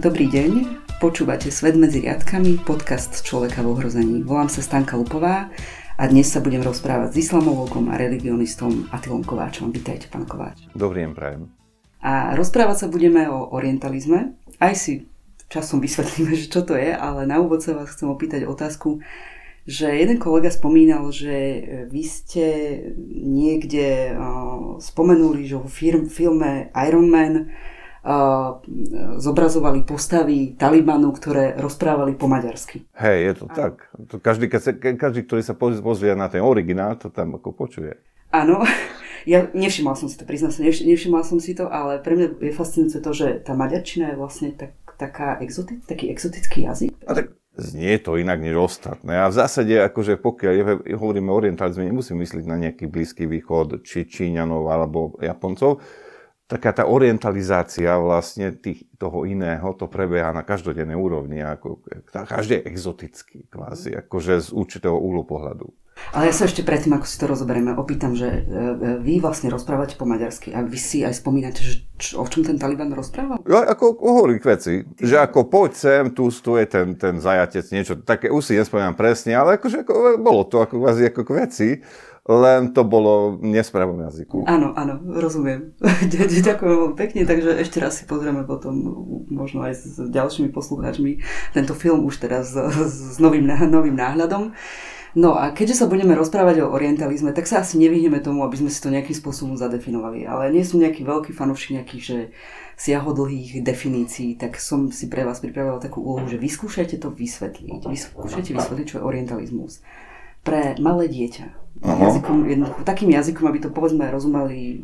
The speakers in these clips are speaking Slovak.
Dobrý deň, počúvate Svet medzi riadkami, podcast Človeka v ohrození. Volám sa Stanka Lupová a dnes sa budem rozprávať s islamológom a religionistom Attilom Kováčom. Vítajte, pán Kováč. Dobrý deň, prajem. A rozprávať sa budeme o orientalizme. Aj si časom vysvetlíme, že čo to je, ale na úvod sa vás chcem opýtať otázku, že jeden kolega spomínal, že vy ste niekde spomenuli, že vo filme Iron Man zobrazovali postavy Talibanu, ktoré rozprávali po maďarsky. Hej, je to tak. To každý, ktorý sa pozrie na ten originál, to tam ako počuje. Áno, ja priznám sa, nevšimla som si to, ale pre mňa je fascinujúce to, že tá maďarčina je vlastne taký exotický jazyk. A tak znie to inak než ostatné. A v zásade, akože pokiaľ hovoríme o orientalizme, nemusím mysliť na nejaký Blízky východ, či Číňanov alebo Japoncov. Taká tá orientalizácia vlastne toho iného, to prebieha na každodennej úrovni, ako každý exotický kvázi, akože z určitého úhlu pohľadu. Ale ja sa ešte predtým, ako si to rozoberieme, opýtam, že vy vlastne rozprávate po maďarsky a vy si aj spomínate, že o čom ten Taliban rozprával? Ja ako hovorím k veci, že ako poď sem, tu stojí ten zajatec, niečo také, už si nespomínam presne, ale akože ako, bolo to ako kvázi ako k veci. Len to bolo v nesprávnom jazyku. Áno, rozumiem. Ďakujem pekne, takže ešte raz si pozrieme potom možno aj s ďalšími poslucháčmi tento film už teraz s novým náhľadom. No a keďže sa budeme rozprávať o orientalizme, tak sa asi nevyhneme tomu, aby sme si to nejakým spôsobom zadefinovali. Ale nie som nejaký veľký fanúšik nejakých, že siahodlhých definícií, tak som si pre vás pripravila takú úlohu, že vyskúšajte to vysvetliť. Vyskúšajte vysvetliť, čo je orientalizmus. Pre malé dieťa. Takým jazykom, aby to povedzme rozumeli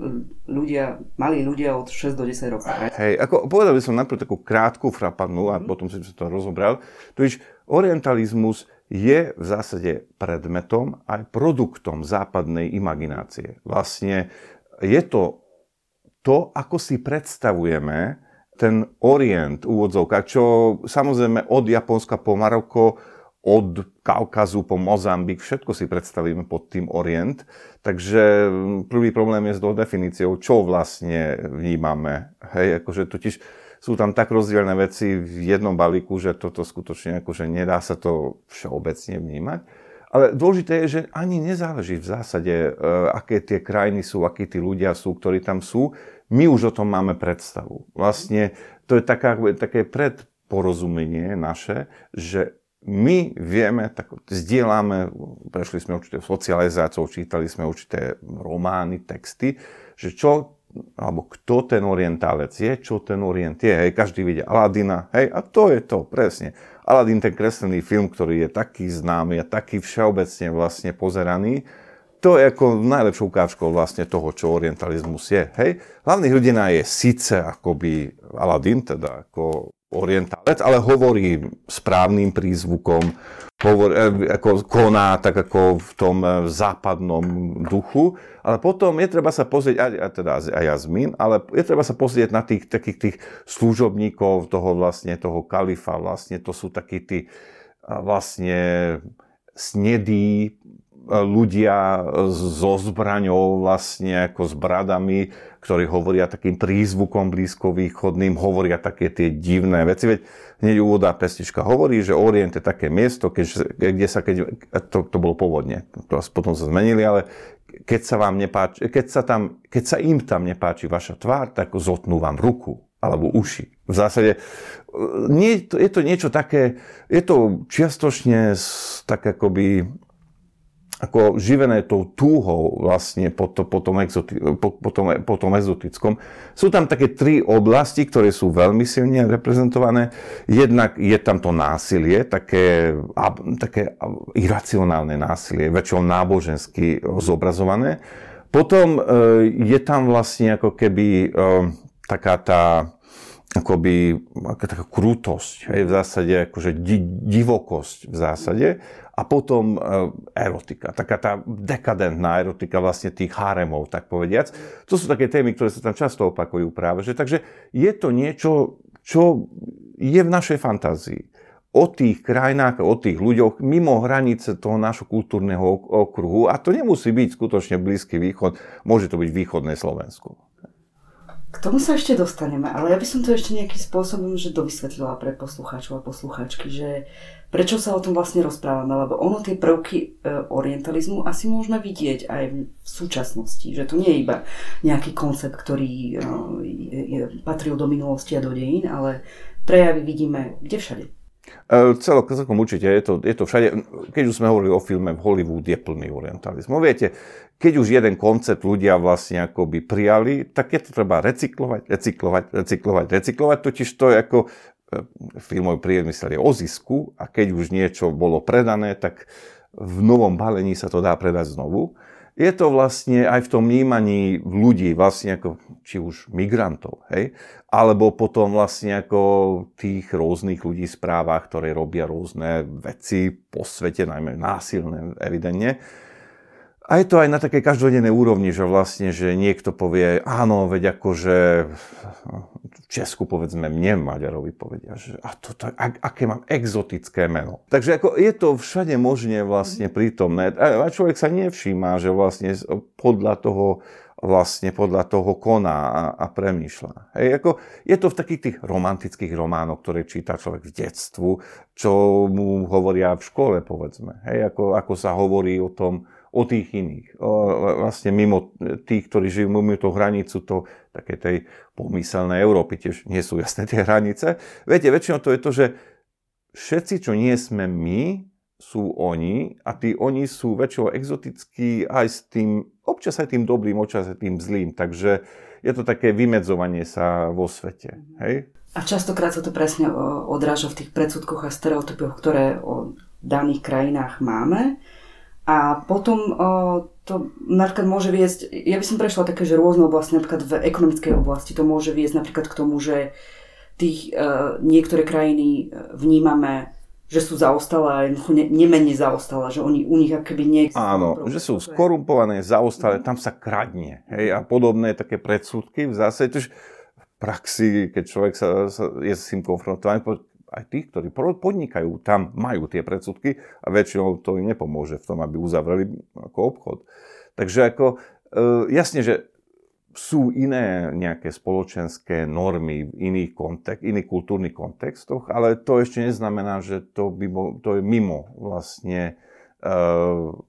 malí ľudia od 6 do 10 rokov. Hej, ako povedal by som najprv takú krátku frapadnú a potom som to rozobral. Totiž orientalizmus je v zásade predmetom aj produktom západnej imaginácie. Vlastne je to ako si predstavujeme ten orient úvodzovka, čo samozrejme od Japonska po Maroko, od Kaukazu po Mozambik, všetko si predstavíme pod tým orient. Takže prvý problém je s tou definíciou, čo vlastne vnímame. Hej, akože totiž sú tam tak rozdielne veci v jednom balíku, že toto skutočne akože nedá sa to všeobecne vnímať. Ale dôležité je, že ani nezáleží v zásade, aké tie krajiny sú, akí tí ľudia sú, ktorí tam sú. My už o tom máme predstavu. Vlastne to je také predporozumenie naše, že my vieme, tak zdieľame, prešli sme určité socializáciou, čítali sme určité romány, texty, že čo, alebo kto ten orientálec je, čo ten orient je, hej, každý vidie Aladina, hej, a to je to, presne. Aladdin, ten kreslený film, ktorý je taký známy a taký všeobecne vlastne pozeraný, to je ako najlepšou ukážkou vlastne toho, čo orientalizmus je, hej. Hlavný hrdina je síce akoby Aladdin, teda ako orientálec, ale hovorí správnym prízvukom, ako koná tak ako v tom západnom duchu, ale potom je treba sa pozrieť, a teda Jazmín, ale je treba sa pozrieť na tých takých tých služobníkov toho kalifa, vlastne to sú takí tí vlastne snedí ľudia so zbraňou, vlastne ako s bradami, ktorí hovoria takým prízvukom blízkovýchodným, hovoria také tie divné veci. Veď hneď úvodná pesnička hovorí, že Orient je také miesto, to bolo pôvodne, to potom sa zmenili, ale keď sa im tam nepáči vaša tvár, tak zotnú vám ruku alebo uši. V zásade je to niečo také, je to čiastočne tak akoby ako živené tou túhou vlastne po tom exotickom. Sú tam také tri oblasti, ktoré sú veľmi silne reprezentované. Jednak je tam to násilie, také iracionálne násilie, väčšinou nábožensky zobrazované. Potom je tam vlastne ako keby taká tá akoby taká krutosť, hej, v zásade akože divokosť v zásade a potom erotika, taká tá dekadentná erotika vlastne tých haremov, tak povediac. To sú také témy, ktoré sa tam často opakujú práve, že takže je to niečo, čo je v našej fantázii. O tých krajinách, o tých ľuďoch mimo hranice toho nášho kultúrneho okruhu a to nemusí byť skutočne Blízky východ, môže to byť východné Slovensko. K tomu sa ešte dostaneme, ale ja by som to ešte nejakým spôsobom dovysvetlila pre poslucháčov a poslucháčky, že prečo sa o tom vlastne rozprávame, lebo ono tie prvky orientalizmu asi môžeme vidieť aj v súčasnosti, že to nie je iba nejaký koncept, ktorý patril do minulosti a do dejín, ale prejavy vidíme kde všade. Celkom určite, je to všade. Keď už sme hovorili o filme, Hollywood je plný orientalizmu. Viete, keď už jeden koncept ľudia vlastne akoby prijali, tak je to treba recyklovať, totiž to je ako filmový priemysel je o zisku a keď už niečo bolo predané, tak v novom balení sa to dá predať znovu. Je to vlastne aj v tom vnímaní ľudí, vlastne ako, či už migrantov, hej? Alebo potom vlastne ako tých rôznych ľudí v správach, ktoré robia rôzne veci po svete, najmä násilné, evidentne. A je to aj na takej každodennej úrovni, že vlastne, že niekto povie, áno, veď akože v Česku, povedzme, mne Maďarovi povedia, že a toto, aké mám exotické meno. Takže ako je to všade možne vlastne prítomné. A človek sa nevšíma, že vlastne podľa toho koná a premýšľa. Hej, ako je to v takých tých romantických románoch, ktoré číta človek v detstvu, čo mu hovoria v škole, povedzme. Hej, ako sa hovorí o tom, o tých iných. Vlastne mimo tých, ktorí žijú mimo tú hranicu, to také tej pomyselnej Európy, tiež nie sú jasné tie hranice. Viete, väčšinou to je to, že všetci, čo nie sme my, sú oni a tí oni sú väčšinou exotickí aj s tým, občas aj tým dobrým, občas aj tým zlým. Takže je to také vymedzovanie sa vo svete. Hej? A častokrát sa to presne odráža v tých predsudkoch a stereotypoch, ktoré o daných krajinách máme. A potom to napríklad môže viesť, ja by som prešla také, že rôzne oblasti, napríklad v ekonomickej oblasti, to môže viesť napríklad k tomu, že tých niektoré krajiny vnímame, že sú zaostalé, nemenej zaostalé, že oni u nich akoby neexistujú. Áno, že sú skorumpované, zaostalé, tam sa kradne. Hej, a podobné také predsudky v zásade, tož v praxi, keď človek je s tým konfrontovaný, aj tých, ktorí podnikajú, tam majú tie predsudky a väčšinou to im nepomôže v tom, aby uzavreli ako obchod. Takže ako, jasne, že sú iné nejaké spoločenské normy v iných kultúrnych kontextoch, ale to ešte neznamená, že to je mimo vlastne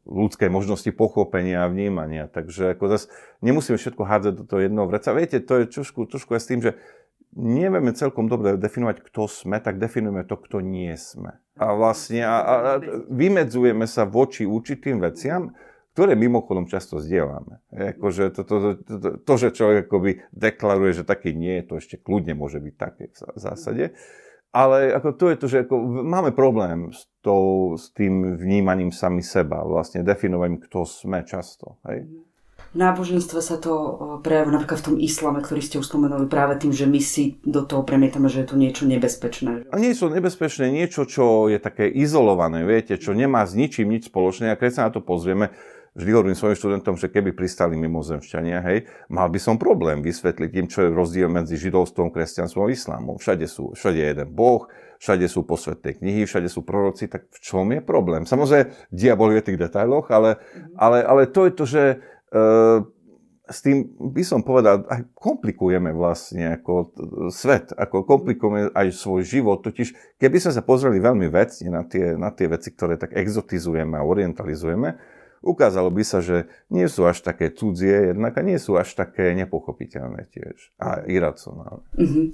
ľudskej možnosti pochopenia a vnímania. Takže ako zase nemusíme všetko hádzať do toho jedného vreca. Viete, to je trošku aj s tým, že nevieme celkom dobre definovať, kto sme, tak definujeme to, kto nie sme. A vlastne a vymedzujeme sa voči určitým veciam, ktoré mimochodom často zdieľame. Akože to, že človek akoby deklaruje, že taký nie je, to ešte kľudne môže byť také v zásade. Ale ako to je to, že máme problém s tým vnímaním sami seba, vlastne definovaním, kto sme často. Hej? V náboženstve sa to prejavuje napríklad v tom islame, ktorý ste už spomenuli, práve tým, že my si do toho premietame, že je to niečo nebezpečné. A nie je to nebezpečné, niečo, čo je také izolované, viete, čo nemá s ničím nič spoločné. A keď sa na to pozrieme, vždy hovorím svojim študentom, že keby pristali mimozemšťania, hej, mal by som problém vysvetliť im, čo je rozdiel medzi židovstvom, kresťanstvom a islámom. Všade je jeden Boh, všade sú posvetné knihy, všade sú proroci, tak v čom je problém? Samozrejme, diabol je v tých detailoch, ale to je to, že s tým by som povedal, aj komplikujeme vlastne ako svet, ako komplikujeme aj svoj život, totiž keby sme sa pozreli veľmi vecne na tie veci, ktoré tak exotizujeme a orientalizujeme, ukázalo by sa, že nie sú až také cudzie, jednak a nie sú až také nepochopiteľné tiež a iracionálne. Uh-huh.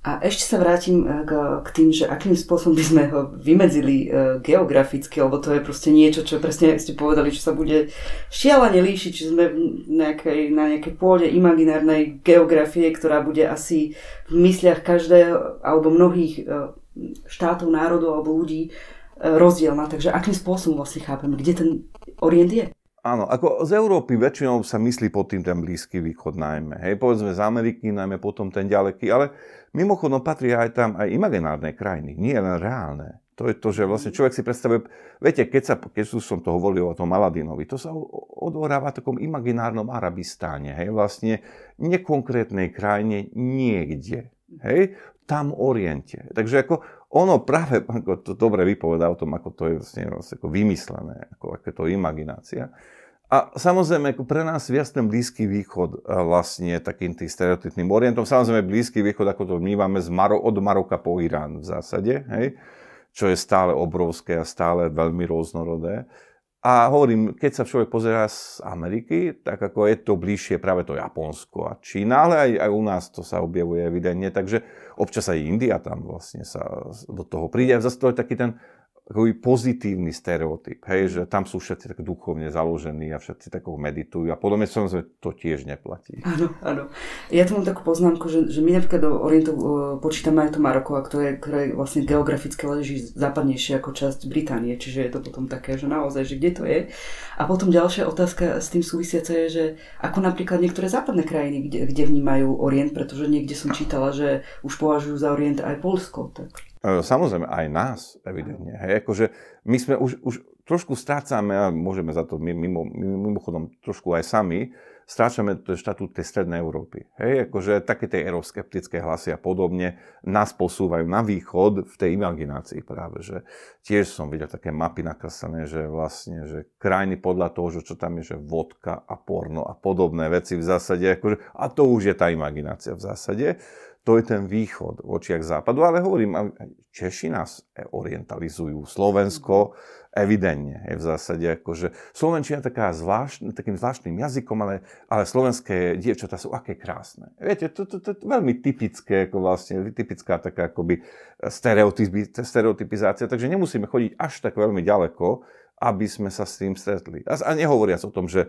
A ešte sa vrátim k tým, že akým spôsobom by sme ho vymedzili geograficky, lebo to je proste niečo, čo presne, jak ste povedali, čo sa bude šialene líšiť, či sme na nejakej pôde imaginárnej geografie, ktorá bude asi v mysliach každého alebo mnohých štátov, národov alebo ľudí rozdielna. Takže akým spôsobom vlastne chápeme, kde ten orient je? Áno, ako z Európy väčšinou sa myslí pod tým ten Blízky východ najmä. Hej, povedzme z Ameriky najmä potom ten ďaleký, ale mimochodom patria aj tam aj imaginárne krajiny, nie len reálne. To je to, že vlastne človek si predstavuje, viete, keď som to hovoril o tom Aladinovi, to sa odohráva v takom imaginárnom Arabistáne, hej, vlastne nekonkrétnej krajine niekde, hej, tam oriente. Takže ako ono práve ako to dobre vypovedá o tom, ako to je vlastne ako vymyslené, ako je to imaginácia. A samozrejme, pre nás jasne Blízky východ vlastne takým tým stereotypným orientom. Samozrejme, Blízky východ, ako to vnímame od Maroka po Irán v zásade, hej? Čo je stále obrovské a stále veľmi rôznorodé. A hovorím, keď sa človek pozerá z Ameriky, tak ako je to bližšie práve to Japonsko a Čína, ale aj u nás to sa objavuje evidentne, takže občas aj India tam vlastne sa do toho príde. A zase to je taký ten akoby pozitívny stereotyp, hej, že tam sú všetci tak duchovne založení a všetci tak meditujú a podobne, samozrejme, to tiež neplatí. Áno, áno. Ja tu mám takú poznámku, že my napríklad do Orientu počítame aj to Maroko, ktoré vlastne geograficky leží západnejšie ako časť Británie, čiže je to potom také, že naozaj, že kde to je. A potom ďalšia otázka s tým súvisiaca je, že ako napríklad niektoré západné krajiny, kde vnímajú Orient, pretože niekde som čítala, že už považujú za Orient aj Poľsko, tak... Samozrejme, aj nás, evidentne. Hej, akože my sme už trošku strácame, a môžeme za to mimochodom trošku aj sami, strácame štatút tej strednej Európy. Hej, akože také tie euroskeptické hlasy a podobne nás posúvajú na východ v tej imaginácii práve, že tiež som videl také mapy nakreslené, že vlastne, že krajiny podľa toho, že čo tam je, že vodka a porno a podobné veci v zásade, akože, a to už je tá imaginácia v zásade. To je ten východ v očiach západu, ale hovorím, Češi nás orientalizujú, Slovensko evidentne je v zásade akože... Slovenčina je takým zvláštnym jazykom, ale slovenské dievčatá sú aké krásne. Viete, to je veľmi typické, ako vlastne, typická taká akoby stereotypizácia, takže nemusíme chodiť až tak veľmi ďaleko, aby sme sa s tým stretli. A nehovoriac o tom, že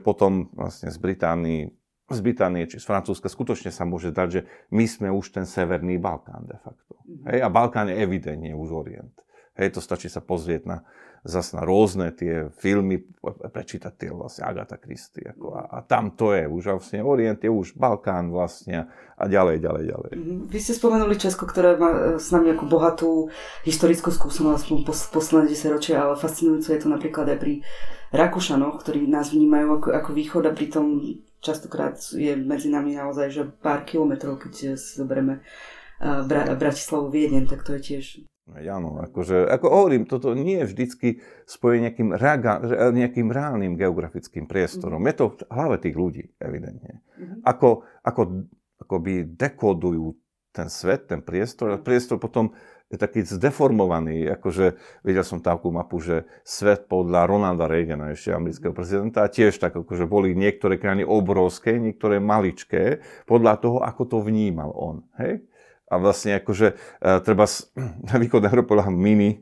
potom vlastne z Británie či z Francúzska skutočne sa môže dať, že my sme už ten severný Balkán de facto. Hej, a Balkán je evidentne už Orient. Hej, to stačí sa pozrieť na rôzne tie filmy, prečítať tie vlastne Agatha Christie. A tam to je už vlastne Orient, je už Balkán vlastne a ďalej. Vy ste spomenuli Česko, ktoré má s nami ako bohatú historickú skúsenosť posledné 10 ročia, ale fascinujúce je to napríklad aj pri Rakúšanoch, ktorí nás vnímajú ako východ a pritom častokrát je medzi nami naozaj že pár kilometrov, keď si zoberieme Bratislavu, Viedeň, tak to je tiež... Áno, ako hovorím, toto nie je vždycky spojené nejakým reálnym geografickým priestorom. Je to v hlave tých ľudí, evidentne. Ako by dekodujú ten svet, ten priestor, a priestor potom je taký zdeformovaný, akože videl som takú mapu, že svet podľa Ronalda Reagana, ešte amerického prezidenta, a tiež tak, akože boli niektoré krajiny obrovské, niektoré maličké, podľa toho, ako to vnímal on, hej? A vlastne akože treba na východ Európa bola mini,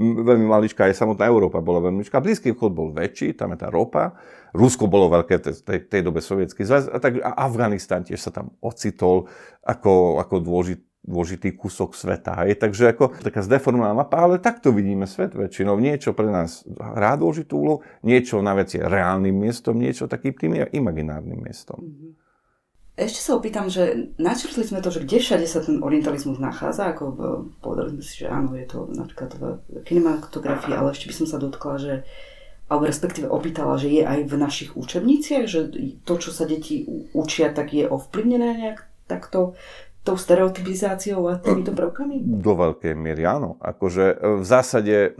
veľmi maličká, aj samotná Európa bola veľmi maličká. Blízky východ bol väčší, tam je tá ropa. Rusko bolo veľké v tej dobe Sovietsky zväz, a Afganistan tiež sa tam ocitol ako dôležitý kúsok sveta. Hej. Takže ako taká zdeformovaná mapa, ale takto vidíme svet väčšinou. Niečo pre nás hrá dôležitú úlohu, niečo na vec je reálnym miestom, niečo takým tým imaginárnym miestom. Mm-hmm. Ešte sa opýtam, že načrtli sme to, že kde všade sa ten orientalizmus nachádza, ako povedali sme si, že áno, je to napríklad v kinematografii, ale ešte by som sa dotkla, že, alebo respektíve opýtala, že je aj v našich učebniciach, že to, čo sa deti učia, tak je ovplyvnené nejak takto tou stereotypizáciou a týmito prvkami? Do veľkej miery áno. Akože v zásade...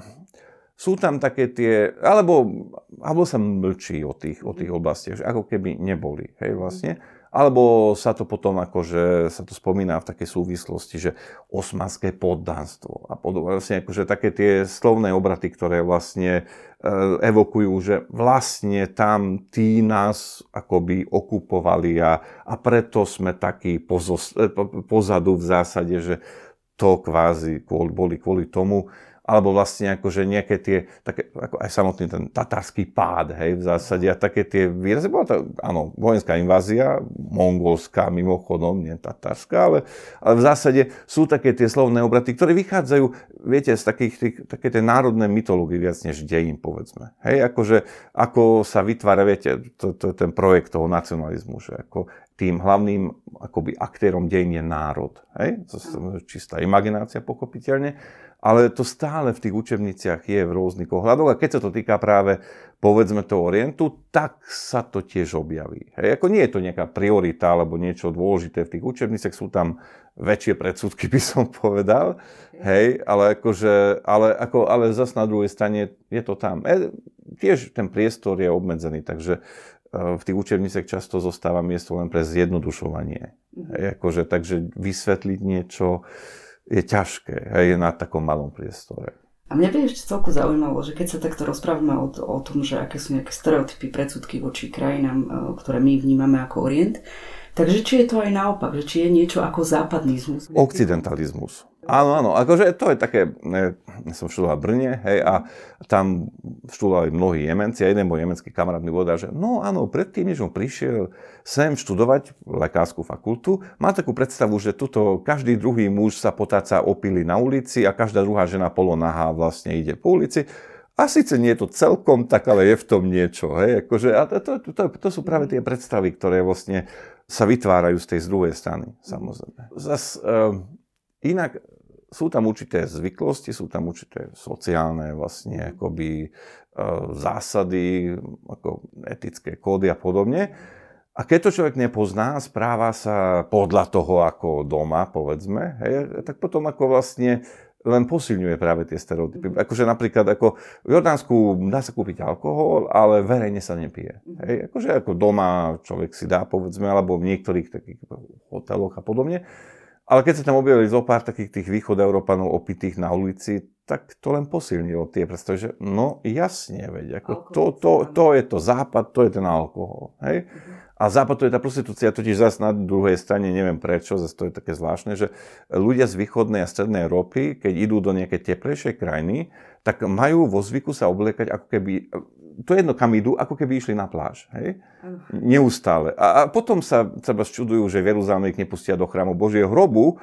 Sú tam také tie, alebo sa mlčí o tých oblastiach, že ako keby neboli, hej, vlastne. Alebo sa to potom akože, sa to spomína v takej súvislosti, že osmanské poddanstvo a podobne, vlastne akože také tie slovné obraty, ktoré vlastne evokujú, že vlastne tam tí nás akoby okupovali a preto sme takí pozadu v zásade, že to kvázi boli kvôli tomu, alebo vlastne akože nejaké tie, také, ako aj samotný ten tatársky pád, hej, v zásade, a také tie výrazy, bola to, áno, vojenská invázia, mongolská mimochodom, nie tatárska, ale v zásade sú také tie slovné obraty, ktoré vychádzajú, viete, z také tie národné mytológie, viac než dejín, povedzme. Hej, akože, ako sa vytvára, viete, to je ten projekt toho nacionalizmu, že ako tým hlavným akoby aktérom dejín je národ, hej, to je čistá imaginácia, pochopiteľne. ale to stále v tých učebniciach je v rôznych ohľadoch a keď sa to týka práve, povedzme, toho orientu, tak sa to tiež objaví. Hej, ako nie je to nejaká priorita alebo niečo dôležité v tých učebniciach, sú tam väčšie predsudky, by som povedal, hej, ale akože, ale zas na druhej strane je to tam. Tiež ten priestor je obmedzený, takže v tých učebniciach často zostáva miesto len pre zjednodušovanie. Akože, takže vysvetliť niečo je ťažké, hej, na takom malom priestore. A mňa by ešte celku zaujímalo, že keď sa takto rozprávame o tom, že aké sú nejaké stereotypy, predsudky voči krajinám, ktoré my vnímame ako orient, takže či je to aj naopak, že či je niečo ako západnizmus? Okcidentalizmus. Áno, áno, akože to je také, ja som štúdoval v Brne, hej, a tam študovali mnohí Jemenci a jeden môj jemenský kamarát mi povedal, že no áno, predtým, než on prišiel sem študovať lekársku fakultu, má takú predstavu, že tuto každý druhý muž sa potáca opily na ulici a každá druhá žena polonahá vlastne ide po ulici. A síce nie je to celkom tak, ale je v tom niečo, hej, akože, a to sú práve tie predstavy, ktoré vlastne sa vytvárajú z tej druhej strany, samozrejme. Zas, inak sú tam určité zvyklosti, sú tam určité sociálne vlastne akoby zásady, ako etické kódy a podobne. A keď to človek nepozná, správa sa podľa toho ako doma, povedzme, hej, tak potom ako vlastne len posilňuje práve tie stereotypy. Akože napríklad ako v Jordánsku dá sa kúpiť alkohol, ale verejne sa nepije. Hej, akože ako doma človek si dá, povedzme, alebo v niektorých takých hoteloch a podobne. Ale keď sa tam objavili zo pár takých tých východoeurópanov opitých na ulici, tak to len posilnilo tie predstavy, že no jasne, veď, ako to je to západ, to je ten alkohol. Hej? A západ to je tá prostitúcia, totiž zase na druhej strane, neviem prečo, zase to je také zvláštne, že ľudia z východnej a strednej Európy, keď idú do nejakej teplejšej krajiny, tak majú vo zvyku sa obliekať ako keby, to jedno kam idú, ako keby išli na pláž, hej? Neustále. A potom sa čudujú, že v Jeruzaleme ich nepustia do chrámu Božieho hrobu,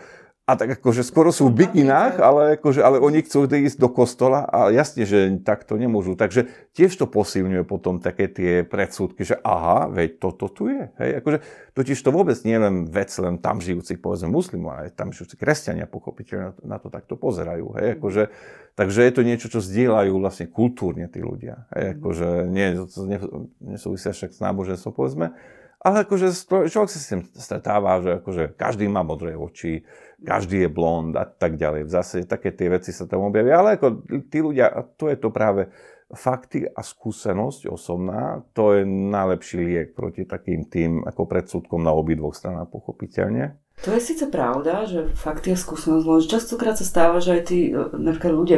a tak akože skoro sú v bikinách, ale oni chcú ísť do kostola a jasne, že takto nemôžu. Takže tiež to posilňuje potom také tie predsudky, že aha, veď toto tu je. Hej, akože totiž to vôbec nie je len vec, len tam žijúcich, povedzme, muslimov, ale tam žijúci kresťania, pochopiteľne na to takto pozerajú. Hej, akože, takže je to niečo, čo zdieľajú vlastne kultúrne tí ľudia. Hej, akože nesúvisia však s náboženstvom, povedzme. Ale akože človek sa s tým stretáva, že akože každý má modré oči, každý je blond a tak ďalej. V zásade také tie veci sa tam objavia, ale ako tí ľudia, to je to práve fakty a skúsenosť osobná, to je najlepší liek proti takým tým ako predsudkom na obidvoch stranách, pochopiteľne. To je síce pravda, že fakty a skúsenosť, len častokrát sa stáva, že aj tí napríklad ľudia,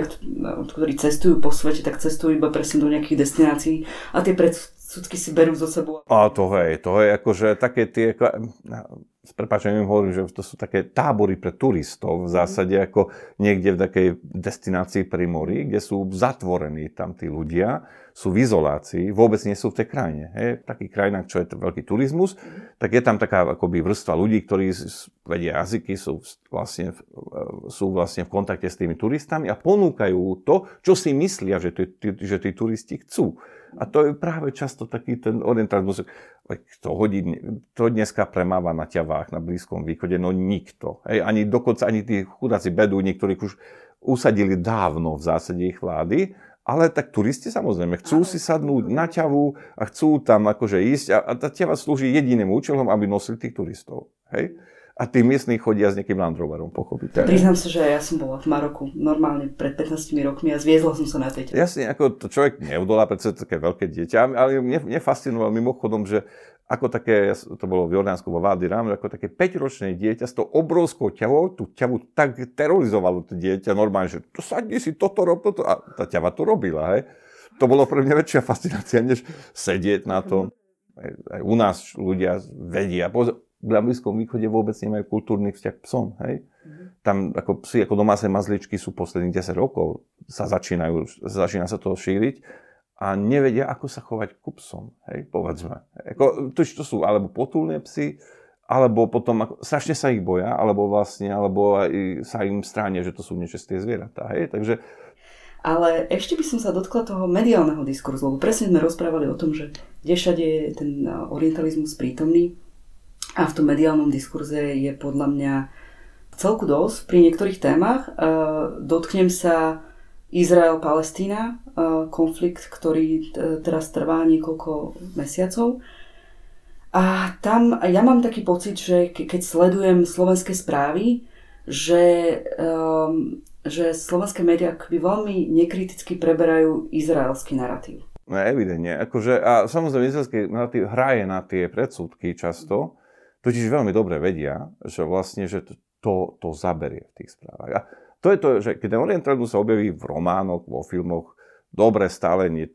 ktorí cestujú po svete, tak cestujú iba presne do nejakých destinácií a tie predsudky si berú zo sebou. A to je akože také tie, s prepáčením hovorím, že to sú také tábory pre turistov v zásade ako niekde v takej destinácii pri mori, kde sú zatvorení tam tí ľudia, sú v izolácii, vôbec nie sú v tej krajine. Hej. V takých krajinách, čo je veľký turizmus, tak je tam taká akoby vrstva ľudí, ktorí vedia jazyky, sú vlastne v kontakte s tými turistami a ponúkajú to, čo si myslia, že tí turisti chcú. A to je práve často taký ten orientalizmus, to dneska premáva na ťavách na Blízkom východe, no nikto. Hej, ani dokonca ani tí chudáci bedúni, ktorých už usadili dávno v zásade ich vlády, ale tak turisti samozrejme chcú si sadnúť na ťavu a chcú tam akože ísť a tá ťava slúži jediným účelom, aby nosili tých turistov. Hej? A tí miestni chodia s nejakým Land Roverom, pochopiteľne. Priznám sa, že ja som bola v Maroku normálne pred 15 rokmi a zviezla som sa na tej ťave. Jasne, ako to človek neudolá, predsa také veľké dieťa, ale mne fascinovalo mimochodom, že ako také, to bolo v Jordánsku vo Wadi Ram, ako také 5-ročné dieťa s tou obrovskou ťavou, tú ťavu tak terorizovalo to dieťa normálne, že to sadni si, toto rob, toto. A tá ťava to robila, hej. To bolo pre mňa väčšia fascinácia, než sedieť na tom. Aj u nás ľudia vedia, na Blízkom východe vôbec nemajú kultúrny vzťah k psom, hej. Tam ako psi, ako domáce mazličky sú posledných 10 rokov, začína sa to šíriť a nevedia, ako sa chovať ku psom, hej, povedzme. Ako, to sú alebo potulné psy, alebo potom, ako, strašne sa ich boja, alebo sa im stránia, že to sú nečesté zvieratá, hej, takže. Ale ešte by som sa dotkla toho mediálneho diskurzu, lebo presne sme rozprávali o tom, že kdešade je ten orientalizmus prítomný, a v tom mediálnom diskurze je podľa mňa celku dosť pri niektorých témach. Dotknem sa Izrael-Palestína, konflikt, ktorý teraz trvá niekoľko mesiacov. A tam ja mám taký pocit, že keď sledujem slovenské správy, že slovenské médiá veľmi nekriticky preberajú izraelský narratív. No, evidentne. Akože, a samozrejme, izraelský narratív hraje na tie predsudky často, totiž veľmi dobre vedia, že vlastne že to zaberie v tých správach. A to je to, že keď orientalizmus sa objaví v románoch, vo filmoch, dobre, stále nie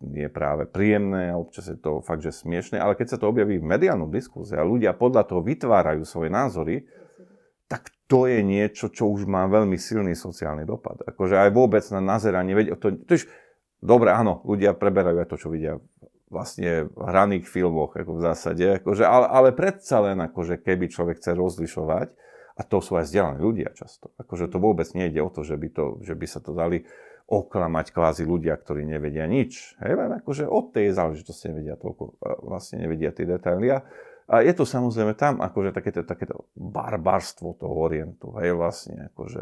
je práve príjemné a občas je to fakt, že smiešné, ale keď sa to objaví v mediálnom diskuze a ľudia podľa toho vytvárajú svoje názory, tak to je niečo, čo už má veľmi silný sociálny dopad. Akože aj vôbec na nazeranie vedia. Dobre, áno, ľudia preberajú aj to, čo vidia vlastne v hraných filmoch, ako v zásade. Akože, ale predsa len, akože, keby človek chce rozlišovať, a to sú aj vzdelaní ľudia často. Akože to vôbec nejde o to, že by sa to dali oklamať kvázi ľudia, ktorí nevedia nič. Hej, len akože od tej záležitosti nevedia toľko, vlastne nevedia tie detaily. A je to samozrejme tam akože takéto barbarstvo toho orientu. Hej, vlastne akože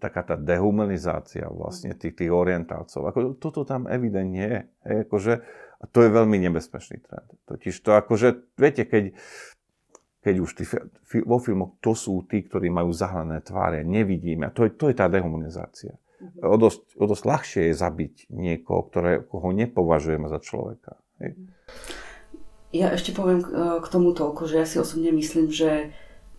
taká tá dehumanizácia vlastne tých orientálcov. Ako, toto tam evidentne je. Hej, akože, a to je veľmi nebezpečný trend. Totiž to akože, viete, keď už vo filmoch to sú tí, ktorí majú zahalené tváre, nevidíme. A to je tá dehumanizácia. O dosť ľahšie je zabiť niekoho, koho nepovažujeme za človeka. Hej. Ja ešte poviem k tomu toľko, že ja si osobne myslím, že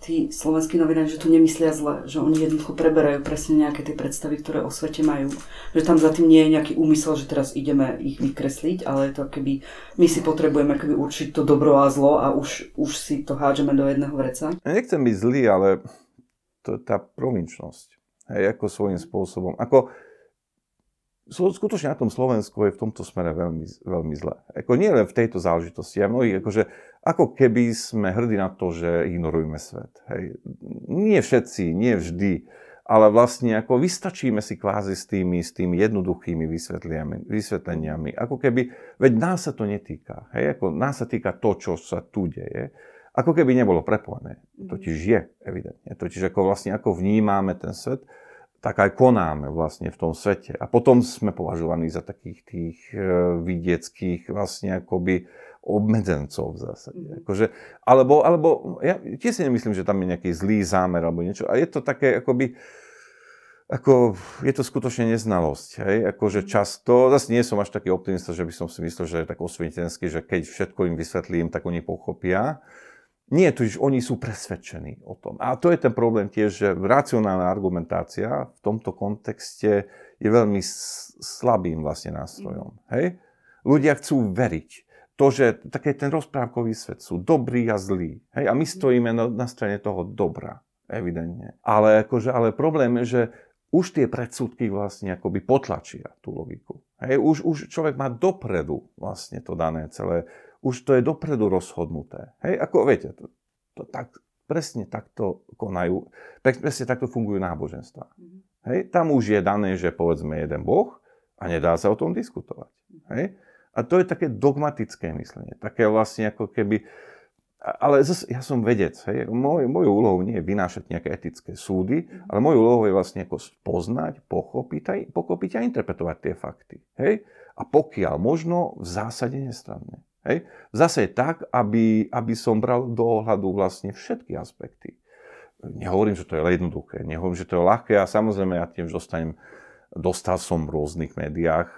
tí slovenskí novinári, že tu nemyslia zle, že oni jednoducho preberajú presne nejaké tie predstavy, ktoré o svete majú. Že tam za tým nie je nejaký úmysel, že teraz ideme ich vykresliť, ale je to keby my si potrebujeme keby určiť to dobro a zlo a už si to hádžeme do jedného vreca. Ja nechcem byť zlý, ale to je tá provinčnosť. Hej, ako svojím spôsobom. Ako, skutočne na tom Slovensku je v tomto smere veľmi, veľmi zle. Ako, nie len v tejto záležitosti. A mnohí, akože, ako keby sme hrdí na to, že ignorujeme svet. Hej. Nie všetci, nie vždy, ale vlastne ako vystačíme si kvázi s tými jednoduchými vysvetleniami. Ako keby, veď nás sa to netýka. Hej. Ako, nás sa týka to, čo sa tu deje. Ako keby nebolo prepojené. Totiž je, evidentne. Totiž ako vlastne ako vnímame ten svet, tak aj konáme vlastne v tom svete. A potom sme považovaní za takých tých vidieckých vlastne akoby obmedzencov v zásade. Akože, alebo ja tiež si nemyslím, že tam je nejaký zlý zámer alebo niečo. A je to také akoby ako, je to skutočne neznalosť, hej, akože často, zase nie som až taký optimista, že by som si myslel, že je tak osvietenský, že keď všetko im vysvetlím, tak oni pochopia. Nie, totiž oni sú presvedčení o tom. A to je ten problém tiež, že racionálna argumentácia v tomto kontexte je veľmi slabým vlastne nástrojom. Hej? Ľudia chcú veriť. To, že taký ten rozprávkový svet sú dobrý a zlý. Hej? A my stojíme na strane toho dobra, evidentne. Ale problém je, že už tie predsudky vlastne akoby potlačia tú logiku. Hej? Už človek má dopredu vlastne to dané celé. Už to je dopredu rozhodnuté. Hej, ako viete, to tak, presne takto konajú, presne takto fungujú náboženstva. Hej, tam už je dané, že povedzme jeden boh a nedá sa o tom diskutovať. Hej, a to je také dogmatické myslenie, také vlastne ako keby, ale zase ja som vedec, hej, mojou úlohou nie je vynášať nejaké etické súdy, ale mojou úlohou je vlastne ako spoznať, pochopiť a interpretovať tie fakty. Hej, a pokiaľ možno v zásade nestranné. Hej. Zase tak, aby som bral do ohľadu vlastne všetky aspekty. Nehovorím, že to je jednoduché, nehovorím, že to je ľahké a samozrejme ja tiež dostal som v rôznych médiách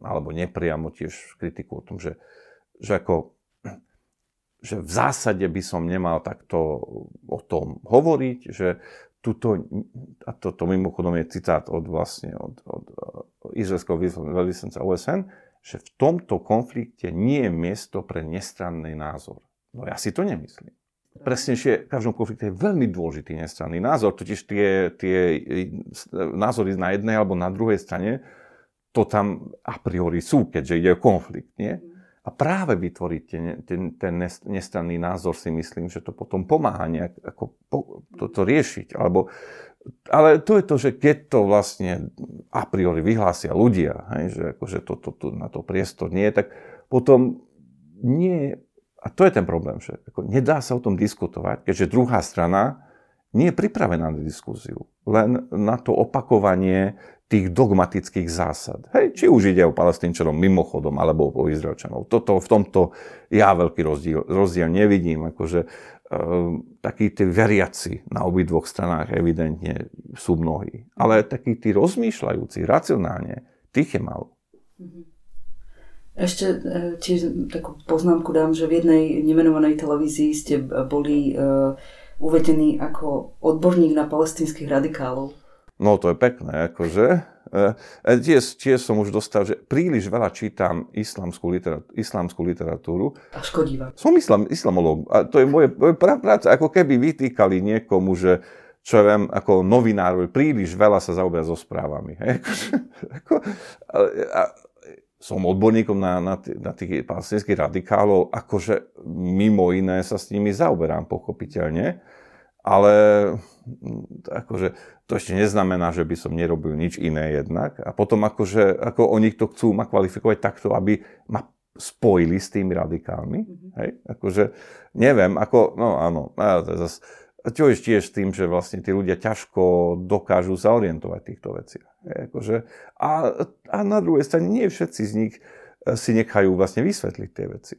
alebo nepriamo tiež kritiku o tom, že v zásade by som nemal takto o tom hovoriť, že tuto, a toto mimochodom je citát od izraelského veľvyslanca OSN, že v tomto konflikte nie je miesto pre nestranný názor. No ja si to nemyslím. Presnejšie, v každom konflikte je veľmi dôležitý nestranný názor, totiž tie názory na jednej alebo na druhej strane, to tam a priori sú, keďže ide o konflikt, nie? A práve vytvoriť ten nestranný názor si myslím, že to potom pomáha nejak ako toto riešiť, alebo ale to je to, že keď to vlastne a priori vyhlásia ľudia, hej, že akože to na to priestor nie, tak potom nie. A to je ten problém, že ako nedá sa o tom diskutovať, keďže druhá strana nie je pripravená na diskusiu, len na to opakovanie tých dogmatických zásad. Hej, či už ide o Palestínčanom mimochodom, alebo o Izraelčanov. Toto, v tomto ja veľký rozdiel nevidím. Akože, takí tí veriaci na obidvoch stranách evidentne sú mnohí. Ale takí tí rozmýšľajúci racionálne, tých je málo. Ešte tiež takú poznámku dám, že v jednej nemenovanej televízii ste boli uvedený ako odborník na palestínskych radikálov. No to je pekné, akože. Tiež som už dostal, že príliš veľa čítam islamskú literatúru. A škodí vám. Som islamológ. A to je moje práca. Ako keby vytýkali niekomu, že čo viem, ako novinár, príliš veľa sa zaoberá so správami. Som odborníkom na tých palestinských radikálov, akože mimo iné sa s nimi zaoberám pochopiteľne, ale akože to ešte neznamená, že by som nerobil nič iné jednak. A potom ako oni to chcú ma kvalifikovať takto, aby ma spojili s tými radikálmi. Hej? Akože neviem, no áno, tiež s tým, že vlastne tí ľudia ťažko dokážu zaorientovať týchto veciach. Akože, a na druhej strane nie všetci z nich si nechajú vlastne vysvetliť tie veci.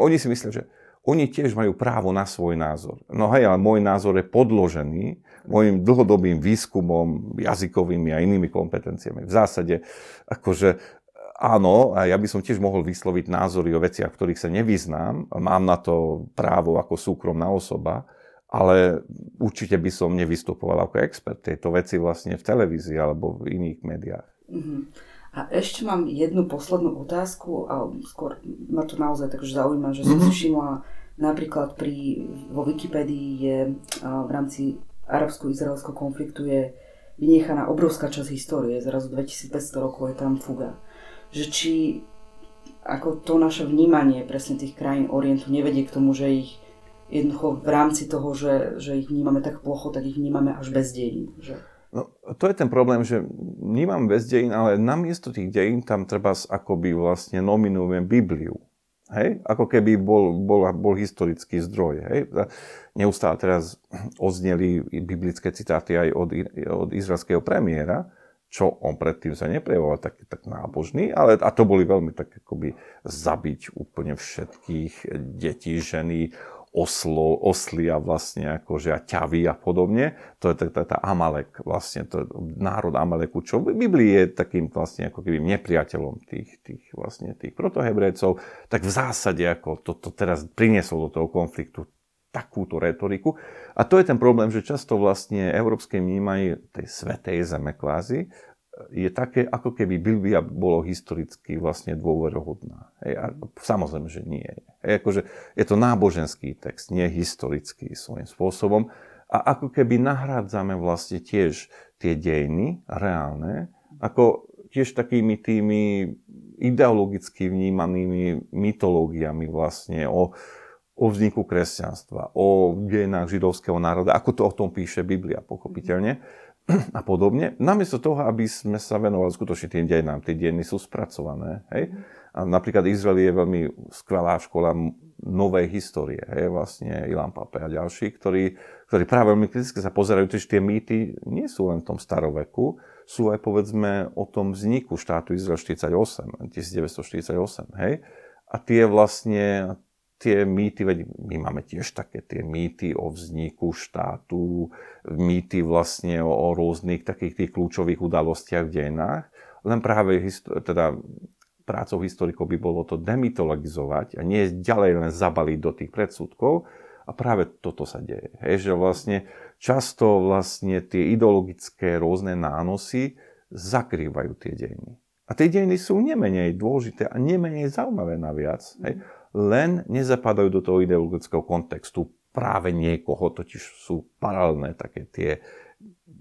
Oni si myslia, že oni tiež majú právo na svoj názor. No hej, ale môj názor je podložený môjim dlhodobým výskumom, jazykovými a inými kompetenciami. V zásade, akože áno, a ja by som tiež mohol vysloviť názory o veciach, v ktorých sa nevyznám. Mám na to právo ako súkromná osoba. Ale určite by som nevystupoval ako expert tejto veci vlastne v televízii alebo v iných médiách. A ešte mám jednu poslednú otázku a skôr ma to naozaj takže zaujíma, že som si všimla napríklad vo Wikipedii je v rámci arabsko-izraelského konfliktu je vynechaná obrovská časť histórie, zrazu 2500 rokov je tam fuga. Že či ako to naše vnímanie presne tých krajín Orientu nevedie k tomu, že ich jednoducho v rámci toho, že ich vnímame tak plocho, tak ich vnímame až bez dejín. Že? No, to je ten problém, že vnímam bez dejín, ale namiesto tých dejín tam treba akoby vlastne nominujeme Bibliu. Hej? Ako keby bol historický zdroj. Hej? Neustále teraz odzneli biblické citáty aj od izraelského premiéra, čo on predtým sa neprejavoval tak nábožný, ale a to boli veľmi tak akoby zabiť úplne všetkých detí, ženy, osly a vlastne akože a ťavy a podobne. To je tá Amalek vlastne, to je národ Amaleku, čo v Biblii je takým vlastne ako keby nepriateľom tých protohebrejcov. Tak v zásade ako to teraz prinieslo do toho konfliktu takúto retoriku. A to je ten problém, že často vlastne európske vnímanie tej svätej zeme kvázi je také, ako keby Biblia bolo historicky vlastne dôverohodná. Samozrejme, že nie. Akože je to náboženský text, nie historický svojím spôsobom. A ako keby nahrádzame vlastne tiež tie dejiny reálne, ako tiež takými tými ideologicky vnímanými mytológiami vlastne o vzniku kresťanstva, o dejinách židovského národa, ako to o tom píše Biblia, pochopiteľne. A podobne. Namiesto toho, aby sme sa venovali skutočne tým dejinám. Tie dejiny sú spracované. Hej? A napríklad Izrael je veľmi skvelá škola novej histórie. Hej? Vlastne Ilan Pape a ďalší, ktorí práve veľmi kriticky sa pozerajú, že tie mýty nie sú len v tom staroveku, sú aj povedzme o tom vzniku štátu Izrael 1948. Hej? A tie vlastne tie mýty, veď my máme tiež také tie mýty o vzniku štátu, mýty vlastne o rôznych takých tých kľúčových udalostiach v dejinách. Len práve prácou historikov by bolo to demytologizovať a nie ďalej len zabaliť do tých predsudkov. A práve toto sa deje. Hej, že vlastne často vlastne tie ideologické rôzne nánosy zakrývajú tie dejiny. A tie dejiny sú nemenej dôležité a nemenej zaujímavé naviac. Hej. Len nezapadajú do toho ideologického kontextu práve niekoho, totiž sú paralelné také tie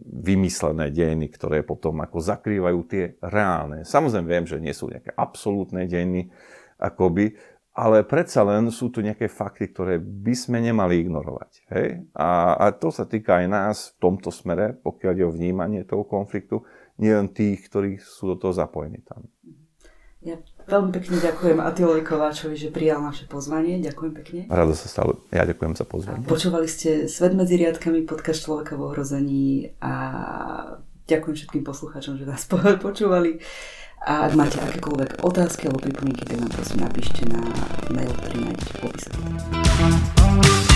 vymyslené dejiny, ktoré potom ako zakrývajú tie reálne. Samozrejme viem, že nie sú nejaké absolútne dejiny, akoby, ale predsa len sú tu nejaké fakty, ktoré by sme nemali ignorovať. Hej? A to sa týka aj nás v tomto smere, pokiaľ je o vnímanie toho konfliktu, nielen tých, ktorí sú do toho zapojení tam. Ja veľmi pekne ďakujem Attilovi Kováčovi, že prijal naše pozvanie. Ďakujem pekne. Rado sa stalo. Ja ďakujem za pozvanie. Počúvali ste Svet medzi riadkami, podcast Človeka v ohrození a ďakujem všetkým poslucháčom, že nás počúvali. A ak máte akékoľvek otázky alebo pripomienky, tak nám prosím napíšte na mail, ktorý nájdete v popise.